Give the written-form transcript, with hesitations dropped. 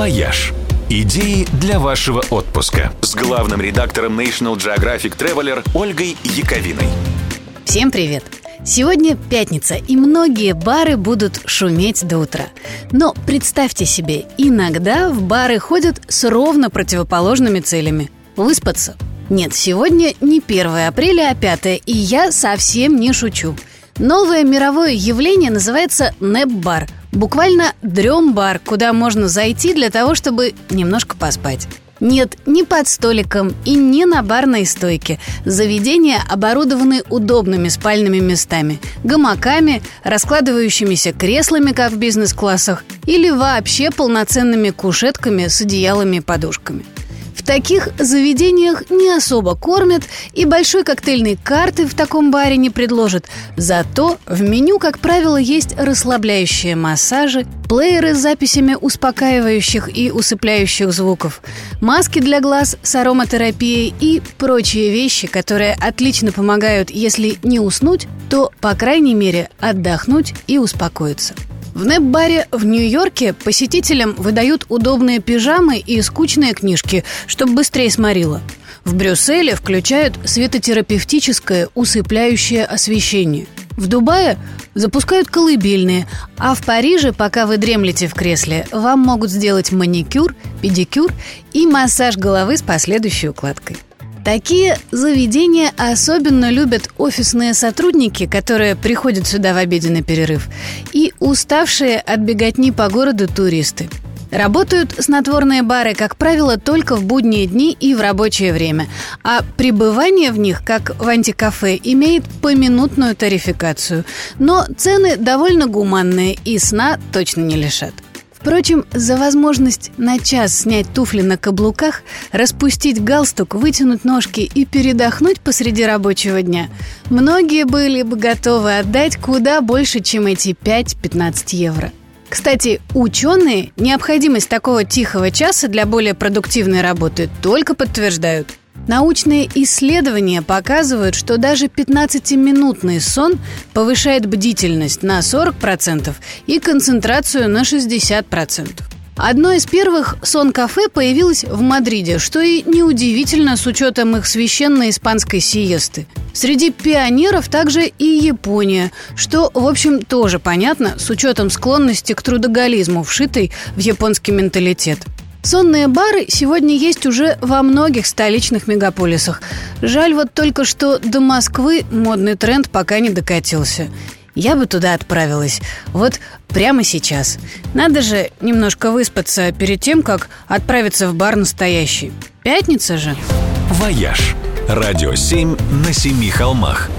«Вояж». Идеи для вашего отпуска. С главным редактором National Geographic Traveler Ольгой Яковиной. Всем привет! Сегодня пятница, и многие бары будут шуметь до утра. Но представьте себе, иногда в бары ходят с ровно противоположными целями – выспаться. Нет, сегодня не 1 апреля, а 5, и я совсем не шучу. Новое мировое явление называется неббар, буквально дрем-бар, куда можно зайти для того, чтобы немножко поспать. Нет, не под столиком и не на барной стойке. Заведения оборудованы удобными спальными местами, гамаками, раскладывающимися креслами, как в бизнес-классах, или вообще полноценными кушетками с одеялами и подушками. В таких заведениях не особо кормят и большой коктейльной карты в таком баре не предложат. Зато в меню, как правило, есть расслабляющие массажи, плееры с записями успокаивающих и усыпляющих звуков, маски для глаз с ароматерапией и прочие вещи, которые отлично помогают, если не уснуть, то, по крайней мере, отдохнуть и успокоиться. В неббаре в Нью-Йорке посетителям выдают удобные пижамы и скучные книжки, чтобы быстрее сморило. В Брюсселе включают светотерапевтическое усыпляющее освещение. В Дубае запускают колыбельные, а в Париже, пока вы дремлете в кресле, вам могут сделать маникюр, педикюр и массаж головы с последующей укладкой. Такие заведения особенно любят офисные сотрудники, которые приходят сюда в обеденный перерыв, и уставшие от беготни по городу туристы. Работают снотворные бары, как правило, только в будние дни и в рабочее время, а пребывание в них, как в антикафе, имеет поминутную тарификацию. Но цены довольно гуманные и сна точно не лишат. Впрочем, за возможность на час снять туфли на каблуках, распустить галстук, вытянуть ножки и передохнуть посреди рабочего дня многие были бы готовы отдать куда больше, чем эти 5-15 евро. Кстати, ученые необходимость такого тихого часа для более продуктивной работы только подтверждают. Научные исследования показывают, что даже 15-минутный сон повышает бдительность на 40% и концентрацию на 60%. Одно из первых сон-кафе появилось в Мадриде, что и неудивительно с учетом их священной испанской сиесты. Среди пионеров также и Япония, что, в общем, тоже понятно с учетом склонности к трудоголизму, вшитой в японский менталитет. Сонные бары сегодня есть уже во многих столичных мегаполисах. Жаль вот только, что до Москвы модный тренд пока не докатился. Я бы туда отправилась. Вот прямо сейчас. Надо же немножко выспаться перед тем, как отправиться в бар настоящий. Пятница же. «Вояж». Радио 7 на семи холмах.